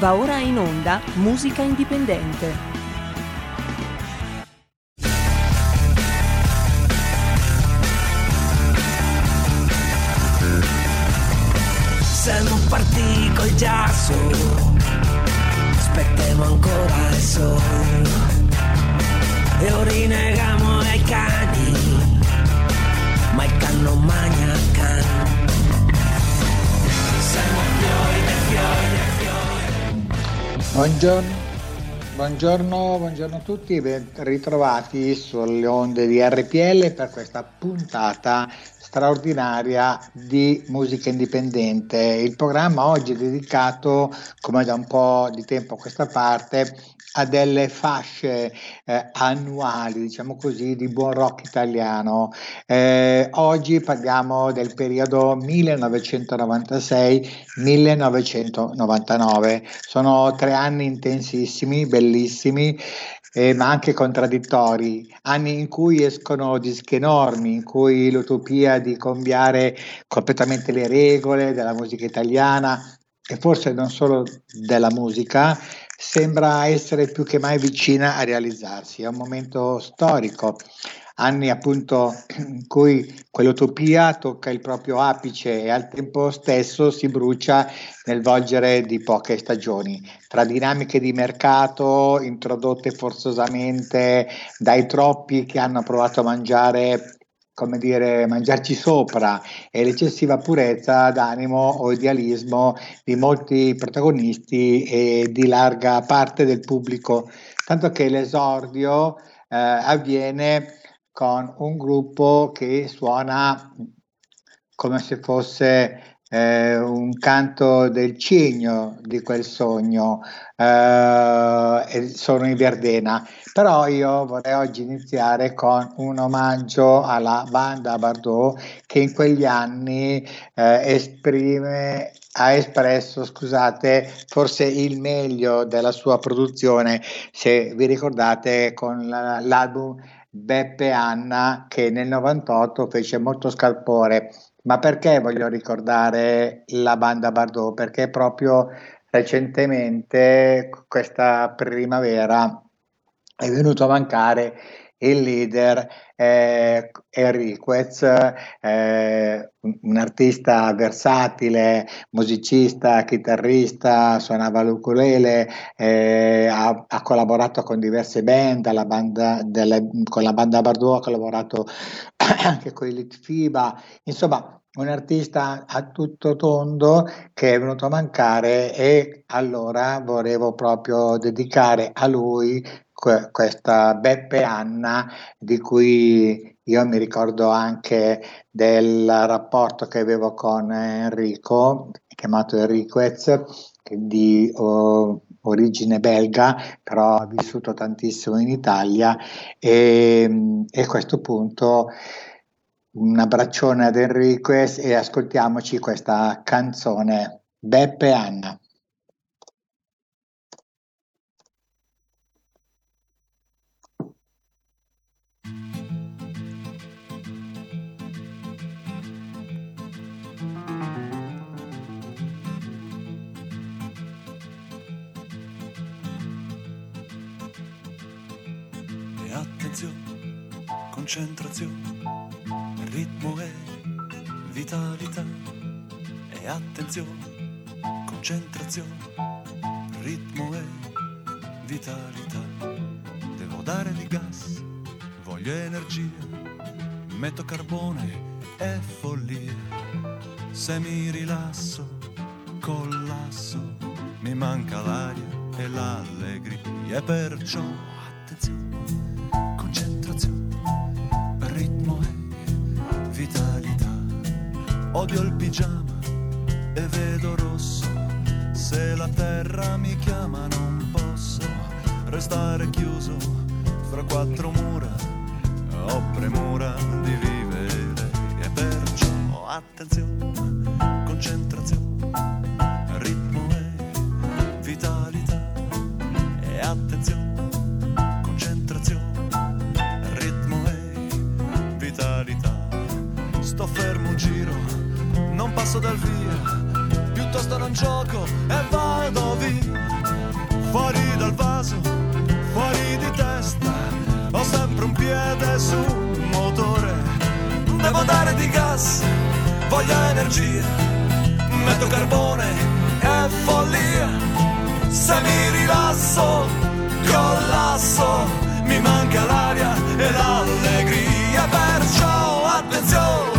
Va ora in onda Musica Indipendente. Se non partì col giasso, aspettiamo ancora il sole. E orinegamo ai cani, ma il canno magna il canno. Siamo fiori. Buongiorno a tutti, ben ritrovati sulle onde di RPL per questa puntata straordinaria di Musica Indipendente. Il programma oggi è dedicato, come da un po' di tempo a questa parte, a delle fasce annuali, diciamo così, di buon rock italiano. Oggi parliamo del periodo 1996-1999. Sono 3 anni intensissimi, bellissimi, ma anche contraddittori, anni in cui escono dischi enormi, in cui l'utopia di cambiare completamente le regole della musica italiana e forse non solo della musica sembra essere più che mai vicina a realizzarsi. È un momento storico, anni appunto in cui quell'utopia tocca il proprio apice e al tempo stesso si brucia nel volgere di poche stagioni, tra dinamiche di mercato introdotte forzosamente dai troppi che hanno provato a mangiarci sopra e l'eccessiva purezza d'animo o idealismo di molti protagonisti e di larga parte del pubblico, tanto che l'esordio avviene con un gruppo che suona come se fosse un canto del cigno di quel sogno. Sono in Verdena, però io vorrei oggi iniziare con un omaggio alla Bandabardò che in quegli anni ha espresso forse il meglio della sua produzione, se vi ricordate, con l'album Beppe Anna, che nel 98 fece molto scalpore. Ma perché voglio ricordare la Bandabardò? Perché proprio recentemente, questa primavera, è venuto a mancare il leader Enriquez, un artista versatile, musicista, chitarrista, suonava l'ukulele, ha collaborato con diverse band, con la Bandabardò, ha collaborato anche con il Litfiba, insomma un artista a tutto tondo che è venuto a mancare, e allora volevo proprio dedicare a lui questa Beppe Anna, di cui io mi ricordo anche del rapporto che avevo con Enrico, chiamato Enriquez, di origine belga, però ha vissuto tantissimo in Italia, e a questo punto un abbraccione ad Enriquez e ascoltiamoci questa canzone Beppe Anna. Attenzione, concentrazione, ritmo e vitalità. E attenzione, concentrazione, ritmo e vitalità. Devo dare di gas, voglio energia, metto carbone e follia. Se mi rilasso, collasso, mi manca l'aria e l'allegria. E perciò, attenzione, ritmo e vitalità. Odio il pigiama e vedo rosso. Se la terra mi chiama non posso restare chiuso fra 4 mura. Ho premura di vivere e perciò attenzione, concentrazione, ritmo e vitalità. E attenzione, sto fermo, giro, non passo dal via, piuttosto non gioco e vado via, fuori dal vaso, fuori di testa. Ho sempre un piede su un motore, devo dare di gas, voglio energia, metto carbone e follia. Se mi rilasso, collasso, mi manca l'aria e l'allegria. Perciò attenzione,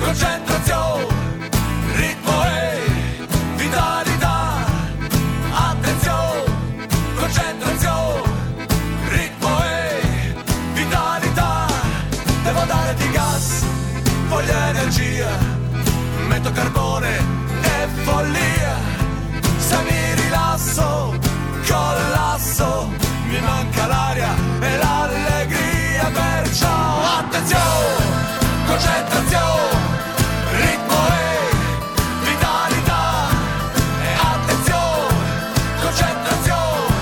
concentrazione, ritmo e vitalità. Attenzione, concentrazione, ritmo e vitalità. Devo dare di gas, voglio energia, metto carbone e follia. Se mi rilasso, collasso, mi manca l'aria e l'allegria. Perciò attenzione, concentrazione, ritmo e vitalità. E attenzione, concentrazione,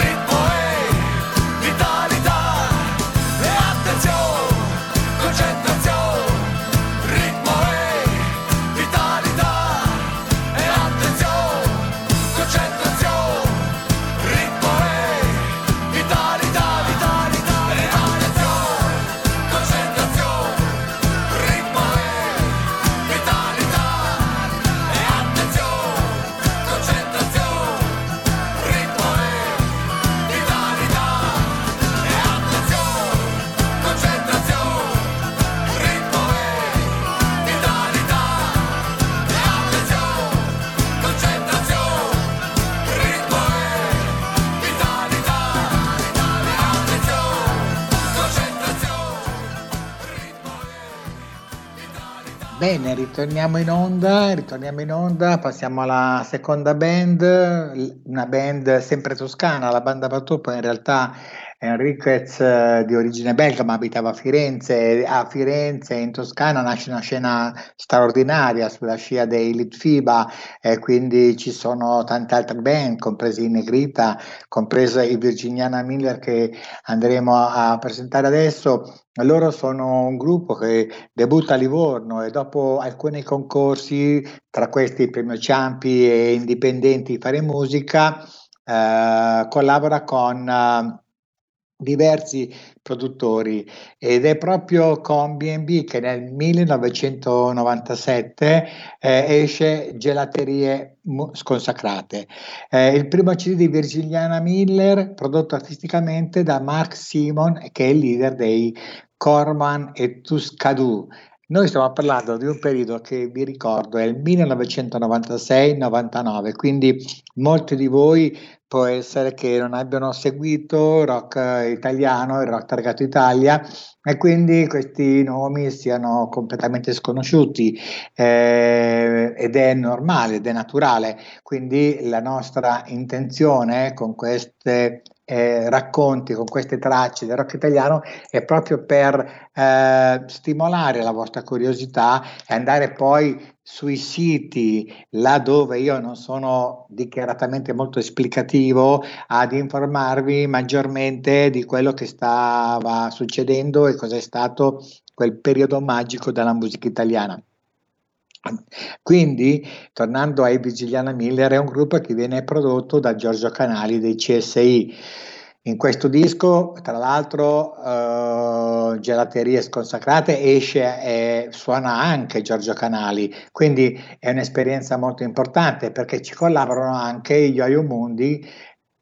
ritmo e vitalità. E attenzione, concentrazione, ritmo e vitalità. E attenzione, concentrazione, ritmo e vitalità. Vitalità. E attenzione, concentrazione, ritmo e vitalità. E attenzione, concentrazione, ritmo e vitalità. E attenzione, concentrazione, ritmo e vitalità. E attenzione, concentrazione, ritmo e vitalità. E attenzione, concentrazione, ritmo e vitalità. Bene, ritorniamo in onda, passiamo alla seconda band, una band sempre toscana, la Bandabardò. In realtà Enriquez di origine belga ma abitava a Firenze in Toscana nasce una scena straordinaria sulla scia dei Litfiba e quindi ci sono tante altre band, comprese i Negrita, compresa i Virginiana Miller che andremo a presentare adesso. Loro sono un gruppo che debutta a Livorno e dopo alcuni concorsi, tra questi il premio Ciampi e Indipendenti Fare Musica, collabora con diversi produttori ed è proprio con B&B che nel 1997 esce Gelaterie Sconsacrate, il primo CD di Virginiana Miller prodotto artisticamente da Mark Simon che è il leader dei Corman e Tuscadu. Noi stiamo parlando di un periodo che vi ricordo è il 1996-99, quindi molti di voi può essere che non abbiano seguito rock italiano, il rock targato Italia, e quindi questi nomi siano completamente sconosciuti, ed è normale, ed è naturale. Quindi la nostra intenzione con queste racconti, con queste tracce del rock italiano è proprio per stimolare la vostra curiosità e andare poi sui siti, là dove io non sono dichiaratamente molto esplicativo, ad informarvi maggiormente di quello che stava succedendo e cos'è stato quel periodo magico della musica italiana. Quindi, tornando ai Virginiana Miller, è un gruppo che viene prodotto da Giorgio Canali dei CSI. In questo disco, tra l'altro, Gelaterie Sconsacrate esce e suona anche Giorgio Canali, quindi è un'esperienza molto importante perché ci collaborano anche i Yo-Yo Mundi,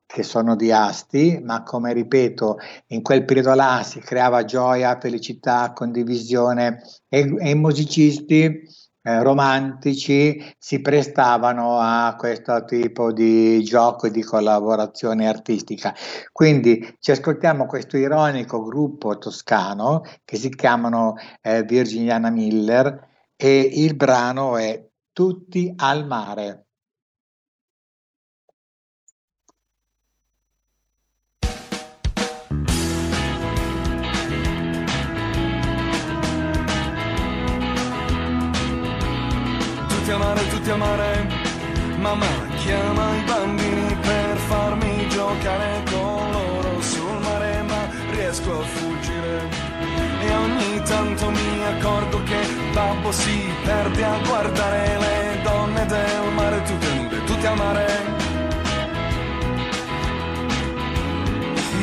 che sono di Asti, ma come ripeto, in quel periodo là si creava gioia, felicità, condivisione e i musicisti romantici si prestavano a questo tipo di gioco e di collaborazione artistica. Quindi ci ascoltiamo questo ironico gruppo toscano che si chiamano Virginiana Miller e il brano è Tutti al mare. Tutti a mare, mamma chiama i bambini per farmi giocare con loro sul mare, ma riesco a fuggire e ogni tanto mi accorgo che babbo si perde a guardare le donne donne del mare, tutte nude, tutte al mare.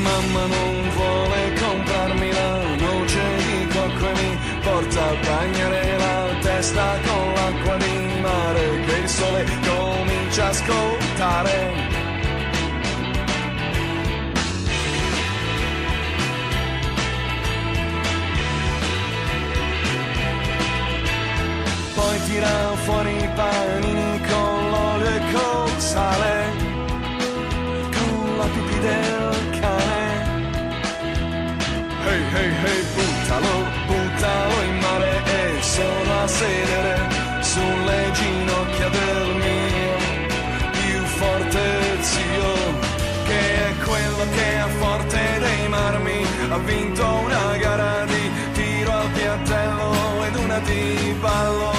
Mamma non vuole comprarmi la noce di cocco e mi porta a bagnare la testa con l'acqua di mare che il sole comincia a ascoltare. Poi tira fuori i panini con l'olio e col sale, con la pipì del cane. Hey, hey, hey, buttalo, buttalo in mare e sono a sedere sulle ginocchia del mio più forte zio, che è quello che a Forte dei Marmi ha vinto una gara di tiro al piattello ed una di ballo.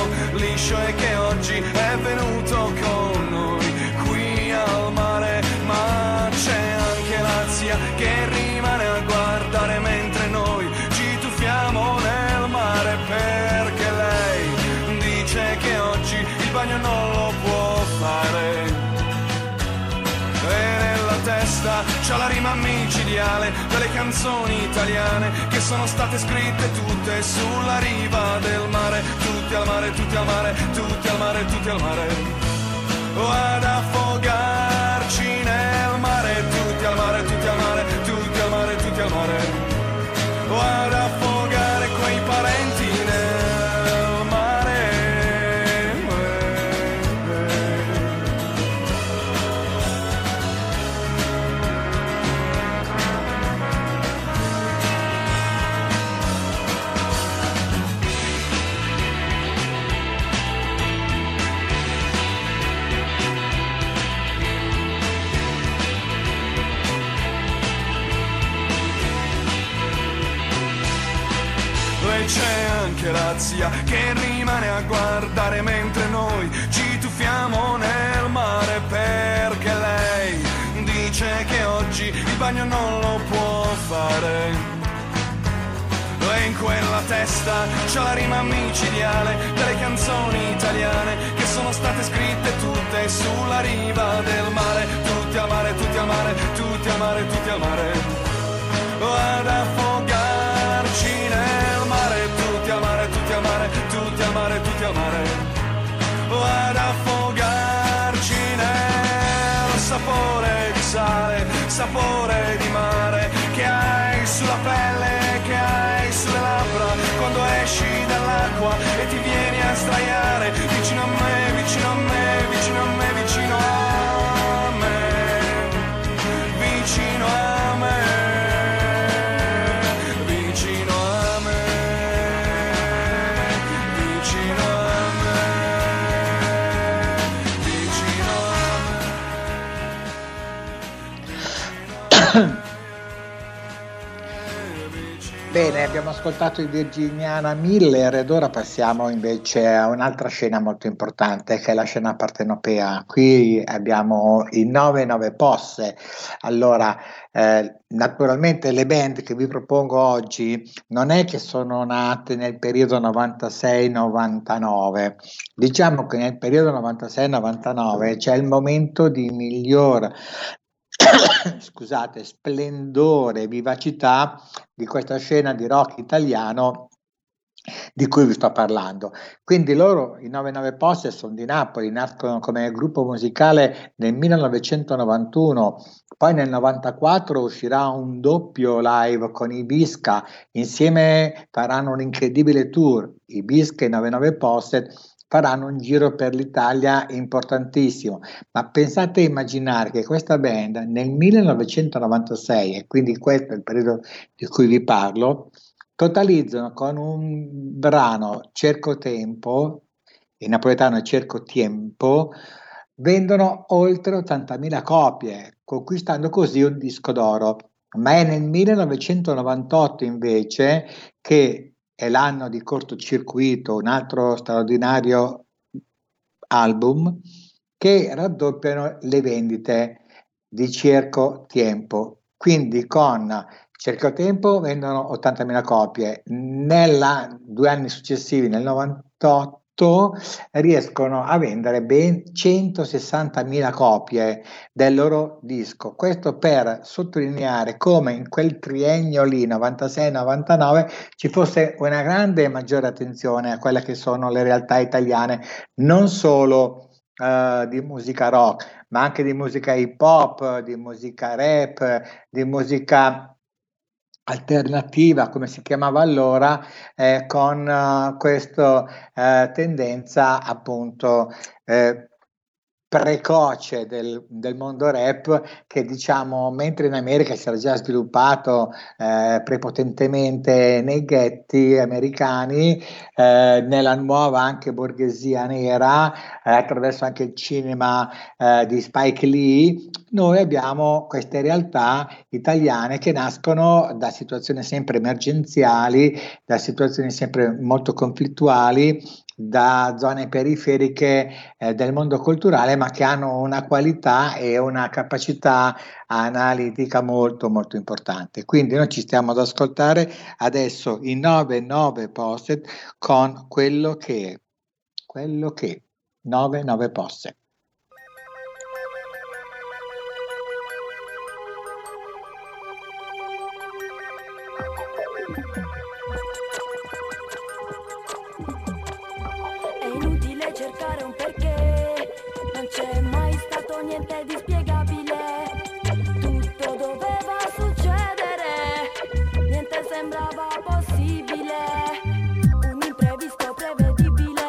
E che oggi è venuto con noi qui al mare, ma c'è anche la zia che rimane a guardare mentre noi ci tuffiamo nel mare, perché lei dice che oggi il bagno non lo può fare e nella testa c'ha la rima micidiale delle canzoni italiane che sono state scritte tutte sulla riva del mare. Tutti al mare, tutti al mare, tutti al mare, tutti al mare, o ad affogarci nel mare. Tutti al mare, tutti al mare, tutti al mare, tutti al mare, o ad affogare quei parenti nel mare. C'è anche la zia che rimane a guardare mentre noi ci tuffiamo nel mare, perché lei dice che oggi il bagno non lo può fare e in quella testa c'è la rima micidiale delle canzoni italiane che sono state scritte tutte sulla riva del mare. Tutti al mare, tutti al mare, tutti al mare, tutti al mare, ad affogarci nel mare. Tutti al mare, tutti al mare, tutti al mare, o ad affogarci nel sapore di sale, sapore di mare che hai sulla pelle, che hai sulle labbra quando esci dall'acqua e ti vieni a sdraiare vicino a me, vicino a me, vicino a me, vicino a me, vicino a me. Bene, abbiamo ascoltato i Virginiana Miller ed ora passiamo invece a un'altra scena molto importante che è la scena partenopea. Qui abbiamo i 99 Posse. Allora, naturalmente le band che vi propongo oggi non è che sono nate nel periodo 96-99, diciamo che nel periodo 96-99 c'è il momento di miglior scusate, splendore, vivacità di questa scena di rock italiano di cui vi sto parlando. Quindi loro, i 99 Posse, sono di Napoli, nascono come gruppo musicale nel 1991, poi nel 94 uscirà un doppio live con i Bisca, insieme faranno un incredibile tour, i Bisca e i 99 Posse faranno un giro per l'Italia importantissimo, ma pensate e immaginare che questa band nel 1996, e quindi questo è il periodo di cui vi parlo, totalizzano con un brano, Cerco Tempo, in napoletano Cerco Tempo, vendono oltre 80.000 copie, conquistando così un disco d'oro. Ma è nel 1998 invece che è l'anno di Corto Circuito, un altro straordinario album, che raddoppiano le vendite di Cerco Tempo. Quindi con Cerco Tempo vendono 80.000 copie. 2 anni successivi, nel 98, riescono a vendere ben 160.000 copie del loro disco. Questo per sottolineare come in quel triennio lì, 96-99, ci fosse una grande e maggiore attenzione a quelle che sono le realtà italiane, non solo di musica rock, ma anche di musica hip hop, di musica rap, di musica alternativa, come si chiamava allora, con questa tendenza appunto precoce del mondo rap, che diciamo mentre in America si era già sviluppato prepotentemente nei ghetti americani, nella nuova anche borghesia nera, attraverso anche il cinema di Spike Lee, noi abbiamo queste realtà italiane che nascono da situazioni sempre emergenziali, da situazioni sempre molto conflittuali, da zone periferiche del mondo culturale, ma che hanno una qualità e una capacità analitica molto molto importante. Quindi noi ci stiamo ad ascoltare adesso i 99 Posse con quello che 99 Posse. Niente di spiegabile, tutto doveva succedere, niente sembrava possibile, un imprevisto prevedibile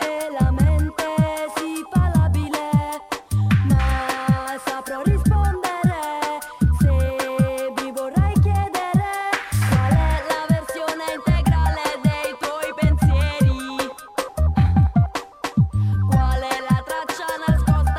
e la mente si fa labile, ma saprò rispondere se vi vorrai chiedere qual è la versione integrale dei tuoi pensieri, qual è la traccia nascosta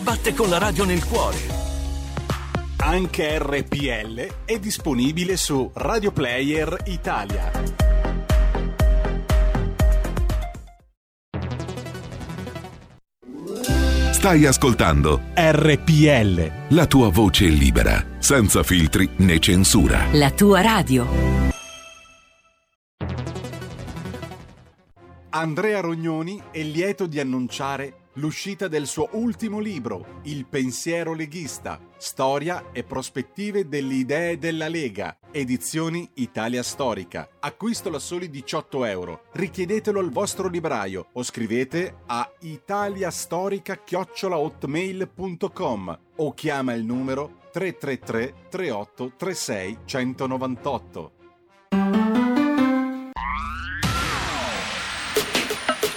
batte con la radio nel cuore. Anche RPL è disponibile su Radio Player Italia. Stai ascoltando RPL, la tua voce è libera, senza filtri né censura. La tua radio. Andrea Rognoni è lieto di annunciare l'uscita del suo ultimo libro, Il pensiero leghista, storia e prospettive delle idee della Lega, edizioni Italia Storica. Acquisto da soli €18. Richiedetelo al vostro libraio o scrivete a italiastorica@hotmail.com o chiama il numero 333 38 36 198.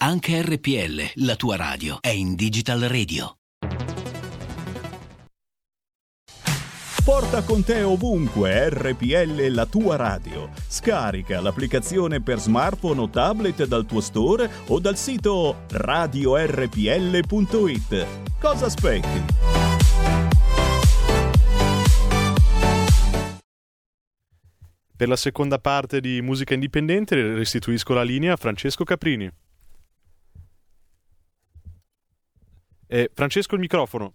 Anche RPL, la tua radio, è in Digital Radio. Porta con te ovunque RPL, la tua radio. Scarica l'applicazione per smartphone o tablet dal tuo store o dal sito radiorpl.it. Cosa aspetti? Per la seconda parte di Musica Indipendente restituisco la linea a Francesco Caprini. Francesco, il microfono.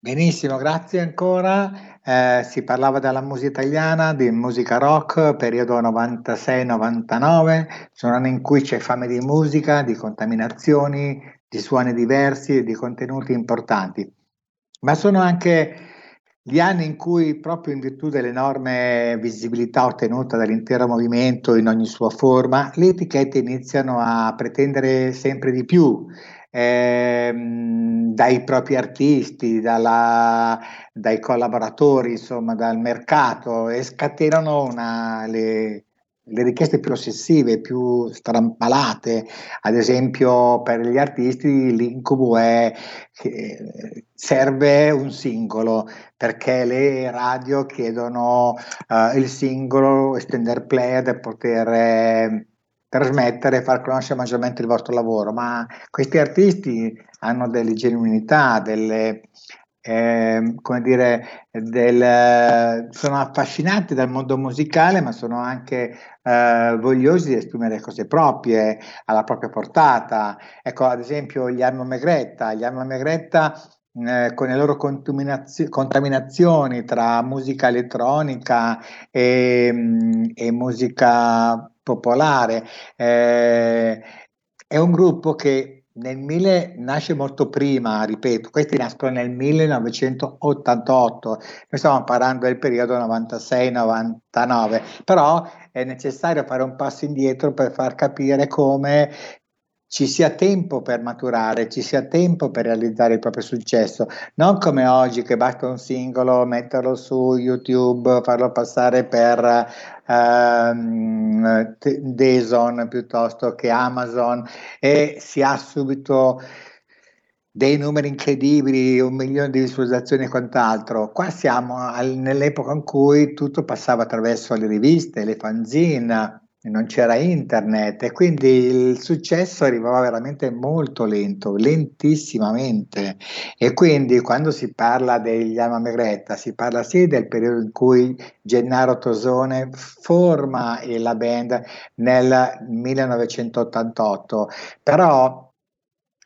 Benissimo, grazie ancora. Si parlava della musica italiana, di musica rock, periodo 96-99, sono anni in cui c'è fame di musica, di contaminazioni, di suoni diversi e di contenuti importanti. Ma sono anche gli anni in cui, proprio in virtù dell'enorme visibilità ottenuta dall'intero movimento in ogni sua forma, le etichette iniziano a pretendere sempre di più dai propri artisti, dai collaboratori, insomma dal mercato, e scatenano le richieste più ossessive, più strampalate. Ad esempio, per gli artisti l'incubo è che serve un singolo, perché le radio chiedono il singolo, estender player per poter trasmettere e far conoscere maggiormente il vostro lavoro. Ma questi artisti hanno delle genuinità, sono affascinati dal mondo musicale, ma sono anche vogliosi di esprimere cose proprie alla propria portata. Ecco, ad esempio gli Almamegretta con le loro contaminazioni tra musica elettronica e musica popolare, è un gruppo che nasce molto prima, ripeto, questi nascono nel 1988, noi stiamo parlando del periodo 96-99, però è necessario fare un passo indietro per far capire come ci sia tempo per maturare, ci sia tempo per realizzare il proprio successo, non come oggi che basta un singolo, metterlo su YouTube, farlo passare per Amazon piuttosto che Amazon, e si ha subito dei numeri incredibili, 1 milione di visualizzazioni e quant'altro. Qua siamo nell'epoca in cui tutto passava attraverso le riviste, le fanzine, non c'era internet, e quindi il successo arrivava veramente molto lento, lentissimamente. E quindi quando si parla degli Almamegretta si parla sì del periodo in cui Gennaro Tosone forma la band nel 1988, però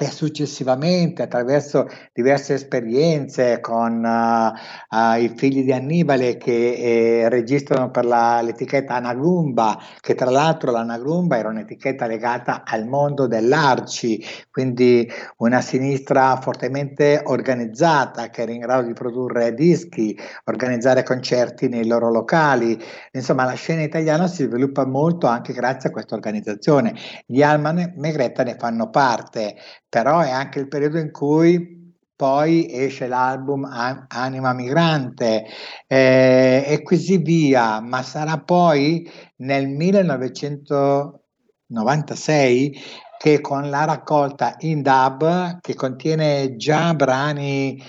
e successivamente, attraverso diverse esperienze con i figli di Annibale che registrano per l'etichetta Anagrumba, che tra l'altro l'Anagrumba era un'etichetta legata al mondo dell'Arci, quindi una sinistra fortemente organizzata che era in grado di produrre dischi, organizzare concerti nei loro locali. Insomma, la scena italiana si sviluppa molto anche grazie a questa organizzazione. Gli Almamegretta ne fanno parte. Però è anche il periodo in cui poi esce l'album Anima Migrante e così via, ma sarà poi nel 1996 che con la raccolta in dub, che contiene già brani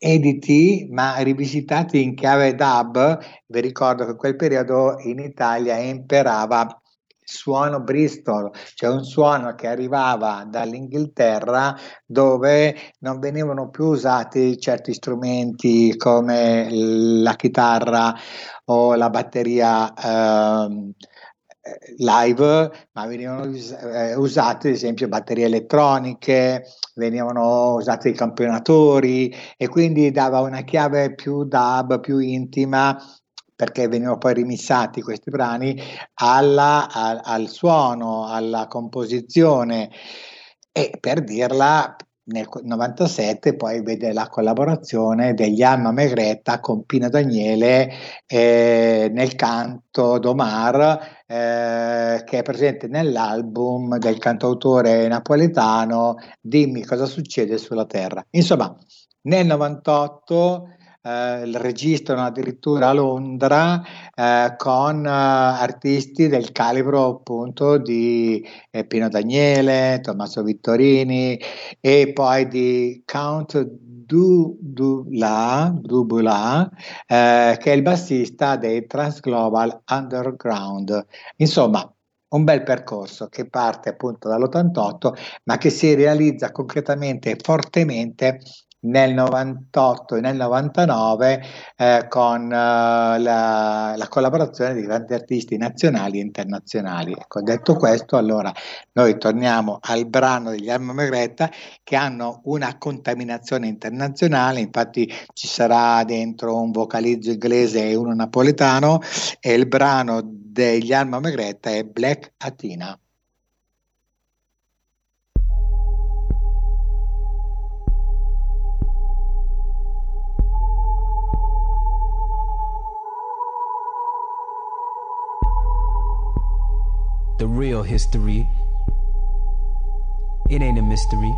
editi ma rivisitati in chiave dub. Vi ricordo che in quel periodo in Italia imperava suono Bristol, cioè un suono che arrivava dall'Inghilterra, dove non venivano più usati certi strumenti come la chitarra o la batteria live, ma venivano usate ad esempio batterie elettroniche, venivano usati i campionatori, e quindi dava una chiave più dub, più intima, perché venivano poi remixati questi brani al suono, alla composizione. E per dirla, nel 97 poi vede la collaborazione degli Almamegretta con Pino Daniele nel canto d'Omar, che è presente nell'album del cantautore napoletano Dimmi cosa succede sulla terra. Insomma, nel 98 registrano addirittura a Londra con artisti del calibro appunto di Pino Daniele, Tommaso Vittorini e poi di Count Dubula, che è il bassista dei Transglobal Underground. Insomma, un bel percorso che parte appunto dall'88 ma che si realizza concretamente e fortemente nel 98 e nel 99 con la collaborazione di grandi artisti nazionali e internazionali. Ecco, detto questo, allora noi torniamo al brano degli Almamegretta, che hanno una contaminazione internazionale, infatti ci sarà dentro un vocalizzo inglese e uno napoletano, e il brano degli Almamegretta è Black Athena. The real history, it ain't a mystery,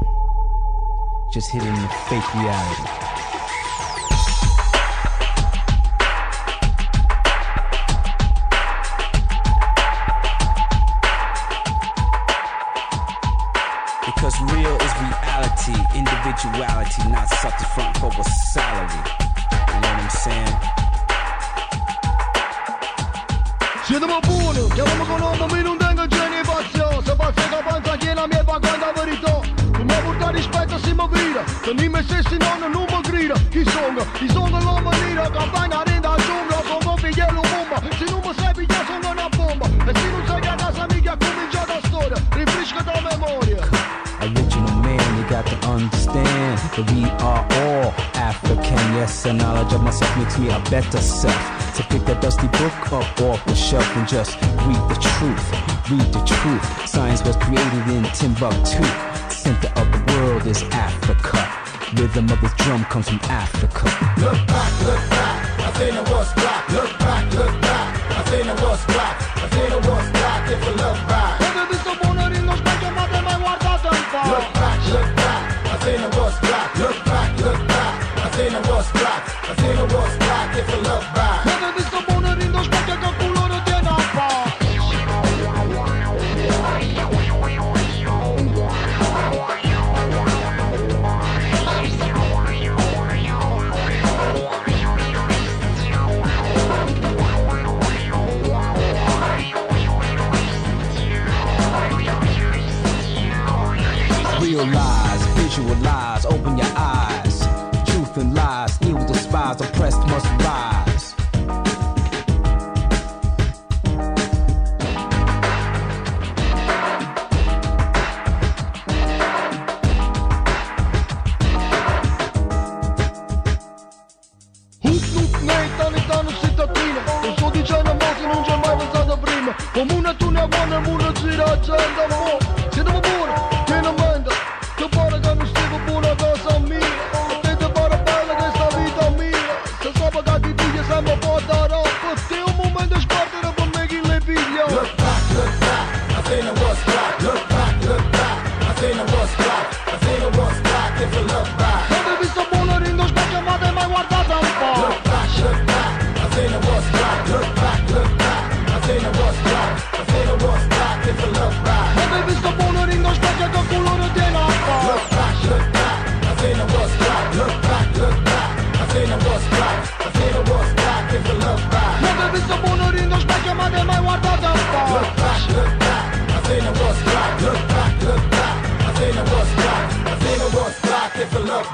just hidden in fake reality. Because real is reality, individuality, not such a front for a salary, you know what I'm saying? Siamo buoni, chiamiamo con nome, mi non tengo generazione. Se faccio capanza che la mia pagata verità, non mi porta rispetto si mi grida. Se non mi stessi non mi grida. Chi sono l'uomo nero, campagna renda giungla, sono figliello bomba. Se non mi sai piglia sono una bomba. E se non sai che casa mica cominciata la storia, rifresca la memoria. Original man, you got to understand that we are all African. Yes, the knowledge of myself makes me a better self. To pick that dusty book up off the shelf and just read the truth, read the truth. Science was created in Timbuktu. Center of the world is Africa. Rhythm of the drum comes from Africa. Look back, Athena was black. Look back, Athena was black. Athena was black, if you look back. Look back, Athena was black. Look back, Athena was black. Athena was black, if you look back. Lies, visualize, open your eyes. Truth and lies, evil despised, oppressed must rise. Hoop, italiano, cittadino. Non sto dicendo ma che non c'è mai pensato prima. Come una tunna buona, il muro gira, accende amore. Siamo pure. Look back, I've seen the worst block, if you look back. Have you visto buono?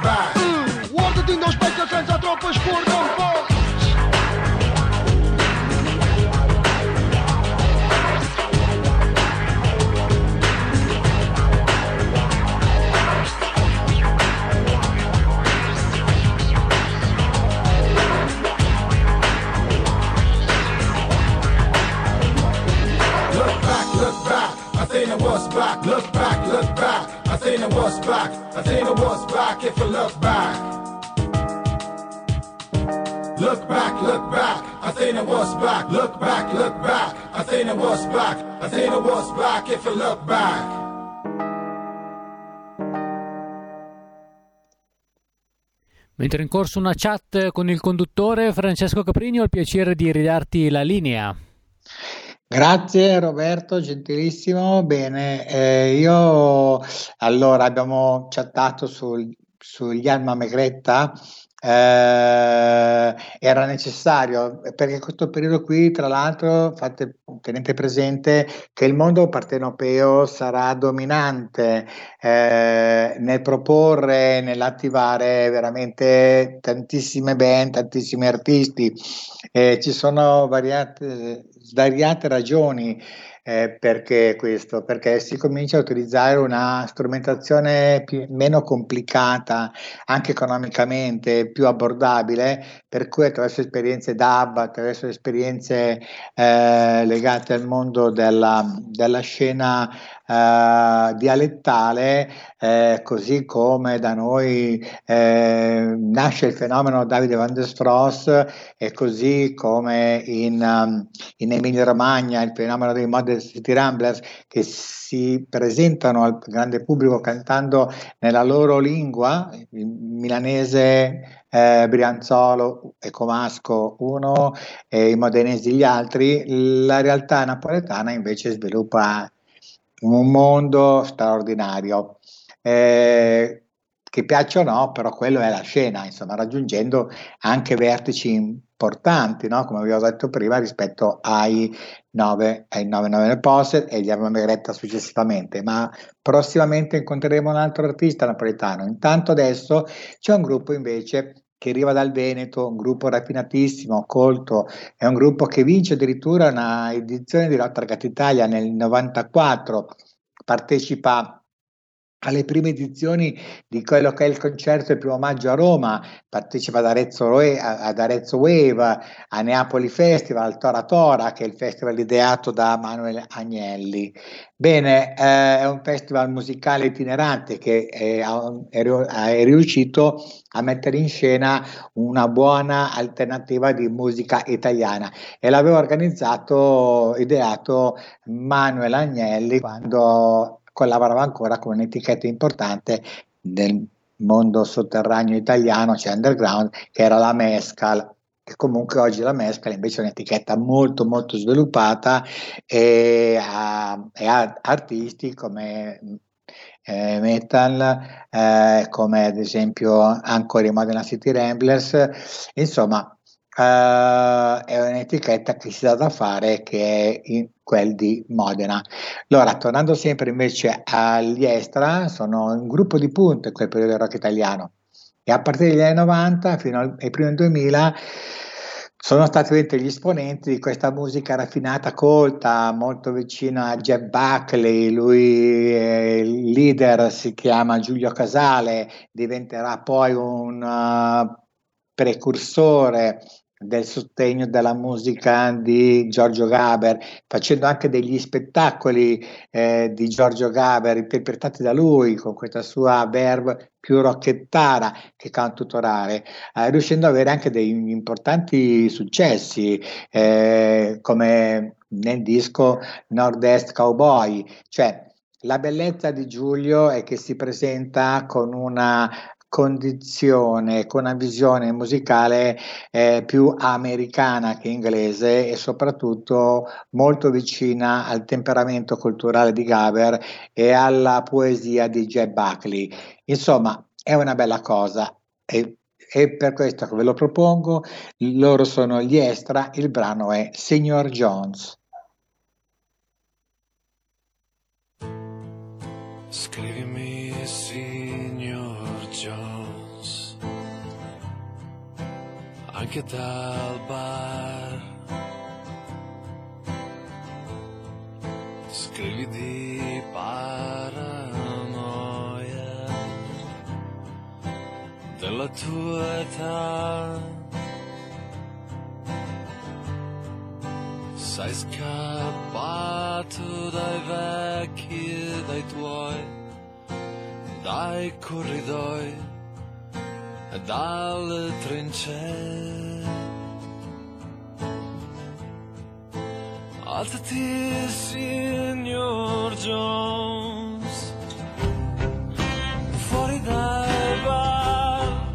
back. Guardati in uno specchio senza troppo scurra un po'. Look back, I think I was back, if I look back. Look back, I think I was back, look back, I think I was back, if I look back. Mentre è in corso una chat con il conduttore Francesco Caprini, ho il piacere di ridarti la linea. Grazie Roberto, gentilissimo. Bene, io allora abbiamo chattato sugli Almamegretta. Era necessario perché questo periodo qui, tra l'altro, tenete presente che il mondo partenopeo sarà dominante nel proporre, nell'attivare veramente tantissime band, tantissimi artisti. Ci sono svariate ragioni perché questo, perché si comincia a utilizzare una strumentazione meno complicata, anche economicamente più abbordabile, per cui attraverso esperienze dub, attraverso esperienze legate al mondo della scena dialettale, così come da noi nasce il fenomeno Davide van der Stross, e così come in Emilia Romagna il fenomeno dei Modena City Ramblers, che si presentano al grande pubblico cantando nella loro lingua, il milanese brianzolo e comasco uno, e i modenesi gli altri. La realtà napoletana invece sviluppa un mondo straordinario, che piaccia o no, però quello è la scena, insomma, raggiungendo anche vertici importanti, no? Come vi ho detto prima, rispetto ai 99 Posse e gli Almamegretta successivamente, ma prossimamente incontreremo un altro artista napoletano. Intanto adesso c'è un gruppo invece che arriva dal Veneto, un gruppo raffinatissimo, colto, è un gruppo che vince addirittura una edizione di Rock Cat Italia nel 94, partecipa alle prime edizioni di quello che è il concerto del primo maggio a Roma, partecipa ad Arezzo Wave, a Neapoli Festival, al Tora Tora, che è il festival ideato da Manuel Agnelli. Bene, è un festival musicale itinerante che è riuscito a mettere in scena una buona alternativa di musica italiana, e l'aveva ideato Manuel Agnelli quando collaborava ancora con un'etichetta importante del mondo sotterraneo italiano, cioè underground, che era la Mescal, che comunque oggi la Mescal invece è un'etichetta molto molto sviluppata, e ha artisti come metal, come ad esempio ancora i Modena City Ramblers. Insomma, è un'etichetta che si dà da fare, che è quel di Modena. Allora, tornando sempre invece agli Estra, sono un gruppo di punte in quel periodo del rock italiano, e a partire dagli anni 90 fino ai primi 2000 sono stati gli esponenti di questa musica raffinata, colta, molto vicina a Jeff Buckley. Lui, il leader, si chiama Giulio Casale, diventerà poi un precursore del sostegno della musica di Giorgio Gaber, facendo anche degli spettacoli di Giorgio Gaber interpretati da lui con questa sua verve più rocchettara che cantutorale, riuscendo ad avere anche degli importanti successi, come nel disco Nord-Est Cowboy. Cioè, la bellezza di Giulio è che si presenta con una condizione, con una visione musicale più americana che inglese, e soprattutto molto vicina al temperamento culturale di Gaber e alla poesia di Jeff Buckley. Insomma, è una bella cosa, e per questo che ve lo propongo. Loro sono gli Estra, il brano è Signor Jones. Scrivimi, Signor Jones. anche dal bar. Scrivi di paranoia della tua età, sei scappato dai vecchi e dai tuoi, dai corridoi e dalle trincee. Alzati, signor Jones, fuori dai bar,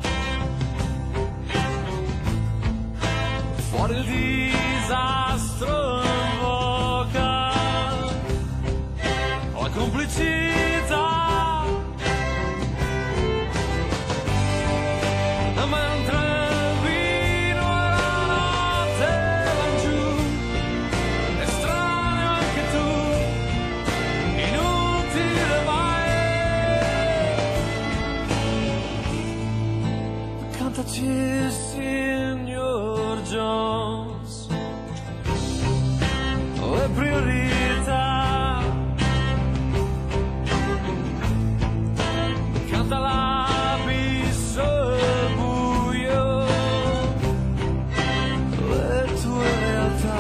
fuori il disastro in bocca, o la complicità. Signor Jones, le priorità, canta l'abisso e buio, le tue realtà.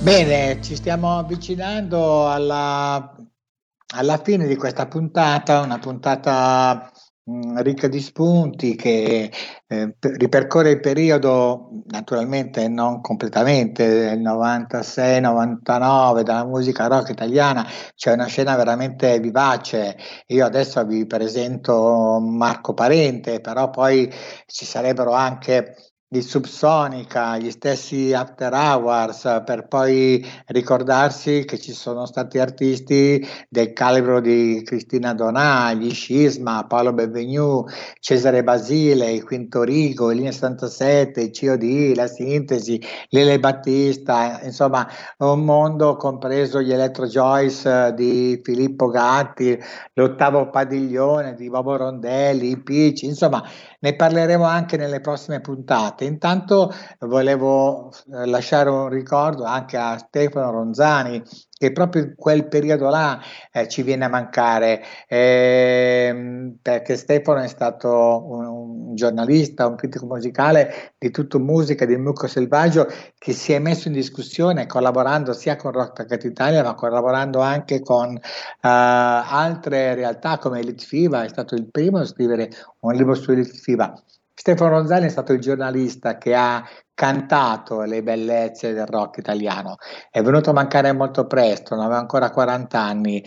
Bene, ci stiamo avvicinando alla fine di questa puntata, una puntata ricca di spunti che ripercorre il periodo, naturalmente non completamente, del 96-99 della musica rock italiana. C'è una scena veramente vivace. Io adesso vi presento Marco Parente, però poi ci sarebbero anche di Subsonica, gli stessi After Hours, per poi ricordarsi che ci sono stati artisti del calibro di Cristina Donà, gli Scisma, Paolo Benvenu, Cesare Basile, Quinto Rigo, Linea 77, COD, La Sintesi, Lele Battista, insomma un mondo, compreso gli Electro Joyce di Filippo Gatti, l'Ottavo Padiglione di Bobo Rondelli, i Picci, insomma ne parleremo anche nelle prossime puntate. parte. Intanto volevo lasciare un ricordo anche a Stefano Ronzani, che proprio in quel periodo là ci viene a mancare, perché Stefano è stato un giornalista, un critico musicale di Tutto Musica, di Mucco Selvaggio, che si è messo in discussione collaborando sia con Rock Packet Italia, ma collaborando anche con altre realtà come Litfiba. È stato il primo a scrivere un libro su Litfiba. Stefano Ronzani è stato il giornalista che ha cantato le bellezze del rock italiano, è venuto a mancare molto presto, non aveva ancora 40 anni,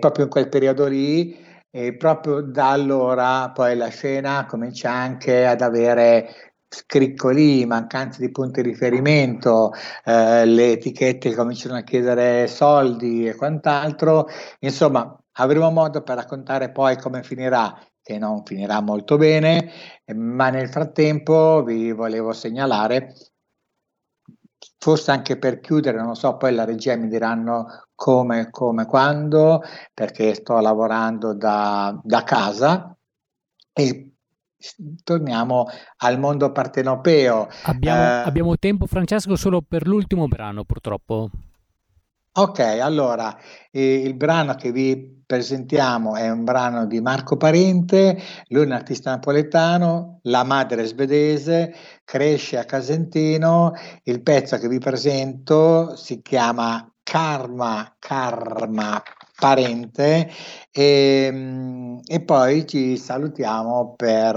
proprio in quel periodo lì, e proprio da allora poi la scena comincia anche ad avere scricchioli, mancanza di punti di riferimento, le etichette cominciano a chiedere soldi e quant'altro. Insomma, avremo modo per raccontare poi come finirà, che non finirà molto bene, ma nel frattempo vi volevo segnalare, forse anche per chiudere, non so, poi la regia mi diranno come quando, perché sto lavorando da casa, e torniamo al mondo partenopeo. Abbiamo tempo, Francesco, solo per l'ultimo brano, purtroppo. Ok, allora il brano che vi presentiamo è un brano di Marco Parente. Lui è un artista napoletano, la madre è svedese, cresce a Casentino. Il pezzo che vi presento si chiama Karma Parente, e poi ci sentiamo per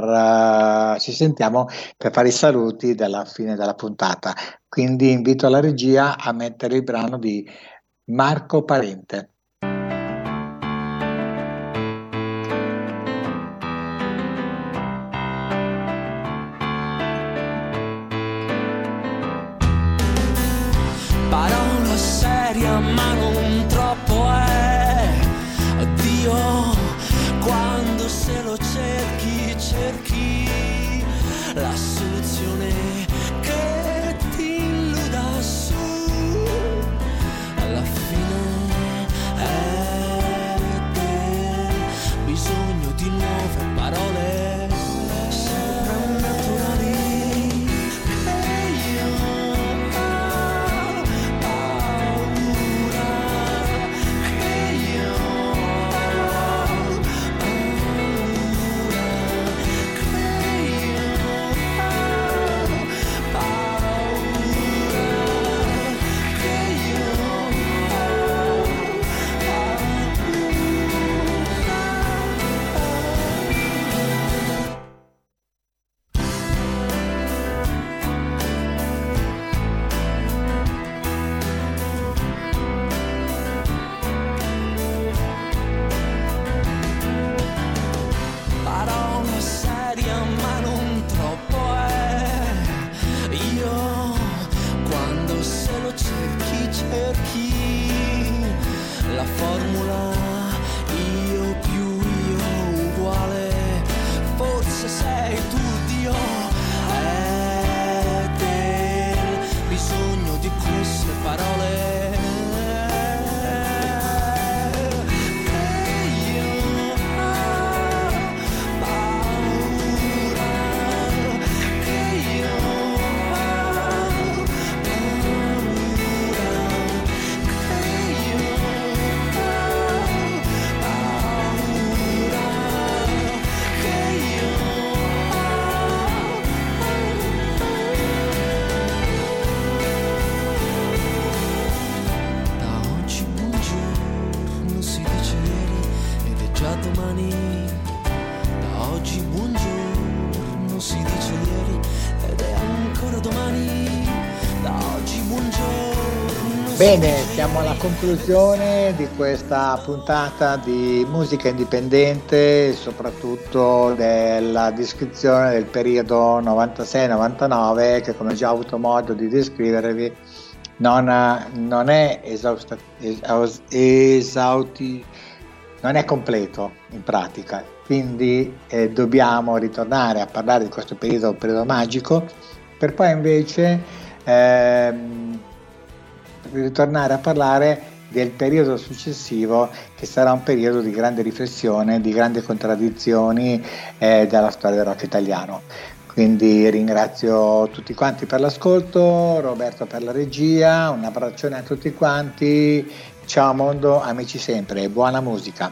fare i saluti della fine della puntata. Quindi invito la regia a mettere il brano di Marco Parente. Parola seria ma non troppo è Dio, quando se lo cerchi la soluzione che ti illuda su. Alla fine è del bisogno di nuove parole soprannaturali e io ho paura, e io ho paura, e io ho paura, e io ho parola seria ma non troppo è io, quando se lo cerchi la formula io più io uguale, forse sei tu Dio, è del bisogno di queste parole che io ho paura, che io ho paura, che io ho paura, che io ho paura. Da oggi buongiorno si dice ieri ed è già domani. Da oggi buongiorno si dice ieri ed è ancora domani. Da oggi buongiorno si Bene, dice siamo alla ieri conclusione di questa puntata di musica indipendente, e soprattutto della descrizione del periodo 96-99, che come già ho avuto modo di descrivervi non è non è completo in pratica, quindi dobbiamo ritornare a parlare di questo periodo, un periodo magico, per poi invece ritornare a parlare del periodo successivo, che sarà un periodo di grande riflessione, di grandi contraddizioni della storia del rock italiano. Quindi ringrazio tutti quanti per l'ascolto, Roberto per la regia, un abbraccione a tutti quanti, ciao mondo, amici sempre, buona musica.